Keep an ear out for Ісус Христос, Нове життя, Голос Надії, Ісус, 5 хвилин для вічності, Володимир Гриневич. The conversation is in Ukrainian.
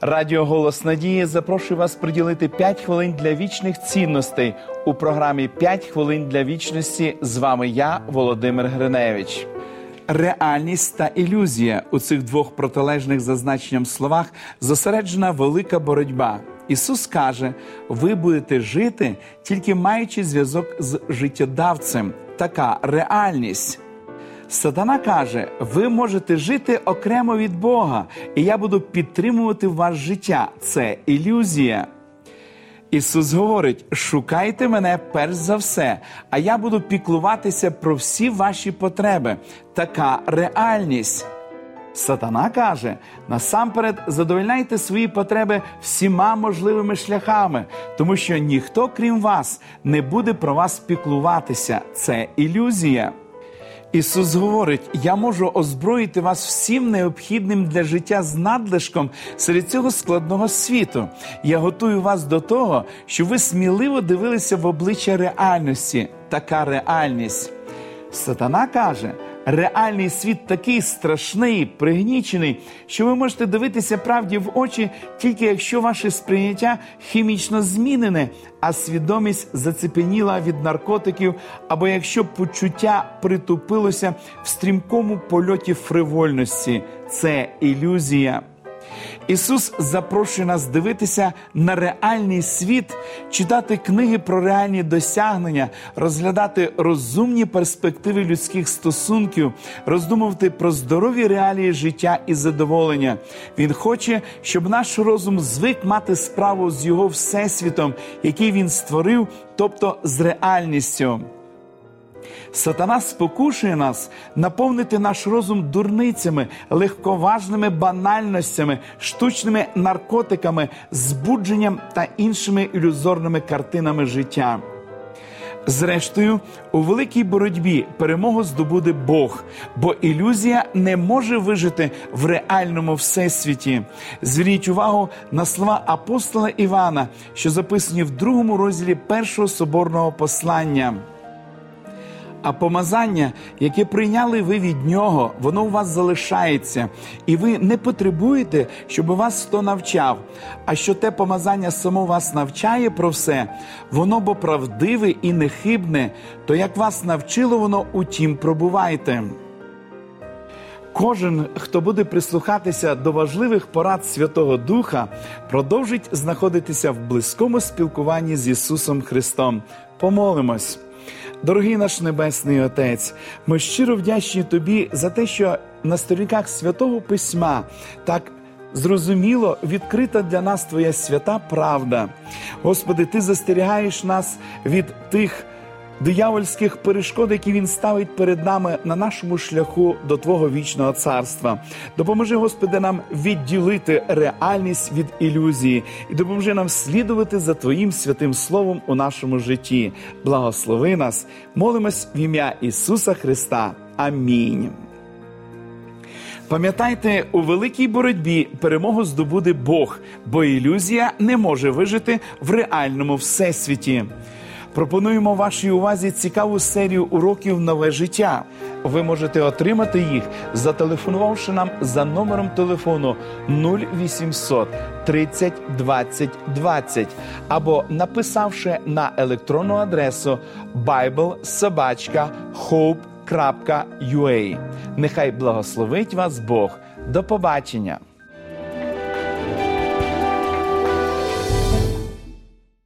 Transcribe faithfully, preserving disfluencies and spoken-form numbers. Радіо «Голос Надії» запрошує вас приділити п'ять хвилин для вічних цінностей. У програмі п'ять хвилин для вічності з вами я, Володимир Гриневич. Реальність та ілюзія. У цих двох протилежних зазначенням словах зосереджена велика боротьба. Ісус каже, ви будете жити, тільки маючи зв'язок з життєдавцем. Така реальність. Сатана каже, ви можете жити окремо від Бога, і я буду підтримувати ваше життя. Це ілюзія. Ісус говорить, шукайте мене перш за все, а я буду піклуватися про всі ваші потреби. Така реальність. Сатана каже, насамперед задовольняйте свої потреби всіма можливими шляхами, тому що ніхто, крім вас, не буде про вас піклуватися. Це ілюзія. Ісус говорить, я можу озброїти вас всім необхідним для життя з надлишком серед цього складного світу. Я готую вас до того, щоб ви сміливо дивилися в обличчя реальності. Така реальність. Сатана каже, реальний світ такий страшний, пригнічений, що ви можете дивитися правді в очі, тільки якщо ваше сприйняття хімічно змінене, а свідомість зацепеніла від наркотиків, або якщо почуття притупилося в стрімкому польоті фривольності. Це ілюзія. Ісус запрошує нас дивитися на реальний світ, читати книги про реальні досягнення, розглядати розумні перспективи людських стосунків, роздумувати про здорові реалії життя і задоволення. Він хоче, щоб наш розум звик мати справу з його всесвітом, який він створив, тобто з реальністю. Сатана спокушує нас наповнити наш розум дурницями, легковажними банальностями, штучними наркотиками, збудженням та іншими ілюзорними картинами життя. Зрештою, у великій боротьбі перемогу здобуде Бог, бо ілюзія не може вижити в реальному всесвіті. Зверніть увагу на слова апостола Івана, що записані в другому розділі першого соборного послання. А помазання, яке прийняли ви від Нього, воно у вас залишається. І ви не потребуєте, щоб вас хто навчав. А що те помазання само вас навчає про все, воно бо правдиве і нехибне, то як вас навчило воно, у тім пробувайте». Кожен, хто буде прислухатися до важливих порад Святого Духа, продовжить знаходитися в близькому спілкуванні з Ісусом Христом. Помолимось. Дорогий наш Небесний Отець, ми щиро вдячні Тобі за те, що на сторінках Святого Письма так зрозуміло відкрита для нас Твоя свята правда. Господи, Ти застерігаєш нас від тих диявольських перешкод, які він ставить перед нами на нашому шляху до Твого вічного царства. Допоможи, Господи, нам відділити реальність від ілюзії і допоможи нам слідувати за Твоїм святим словом у нашому житті. Благослови нас. Молимось в ім'я Ісуса Христа. Амінь. Пам'ятайте, у великій боротьбі перемогу здобуде Бог, бо ілюзія не може вижити в реальному всесвіті. Пропонуємо вашій увазі цікаву серію уроків «Нове життя». Ви можете отримати їх, зателефонувавши нам за номером телефону нуль вісімсот тридцять двадцять двадцять або написавши на електронну адресу bible собака hope крапка ю а. Нехай благословить вас Бог. До побачення!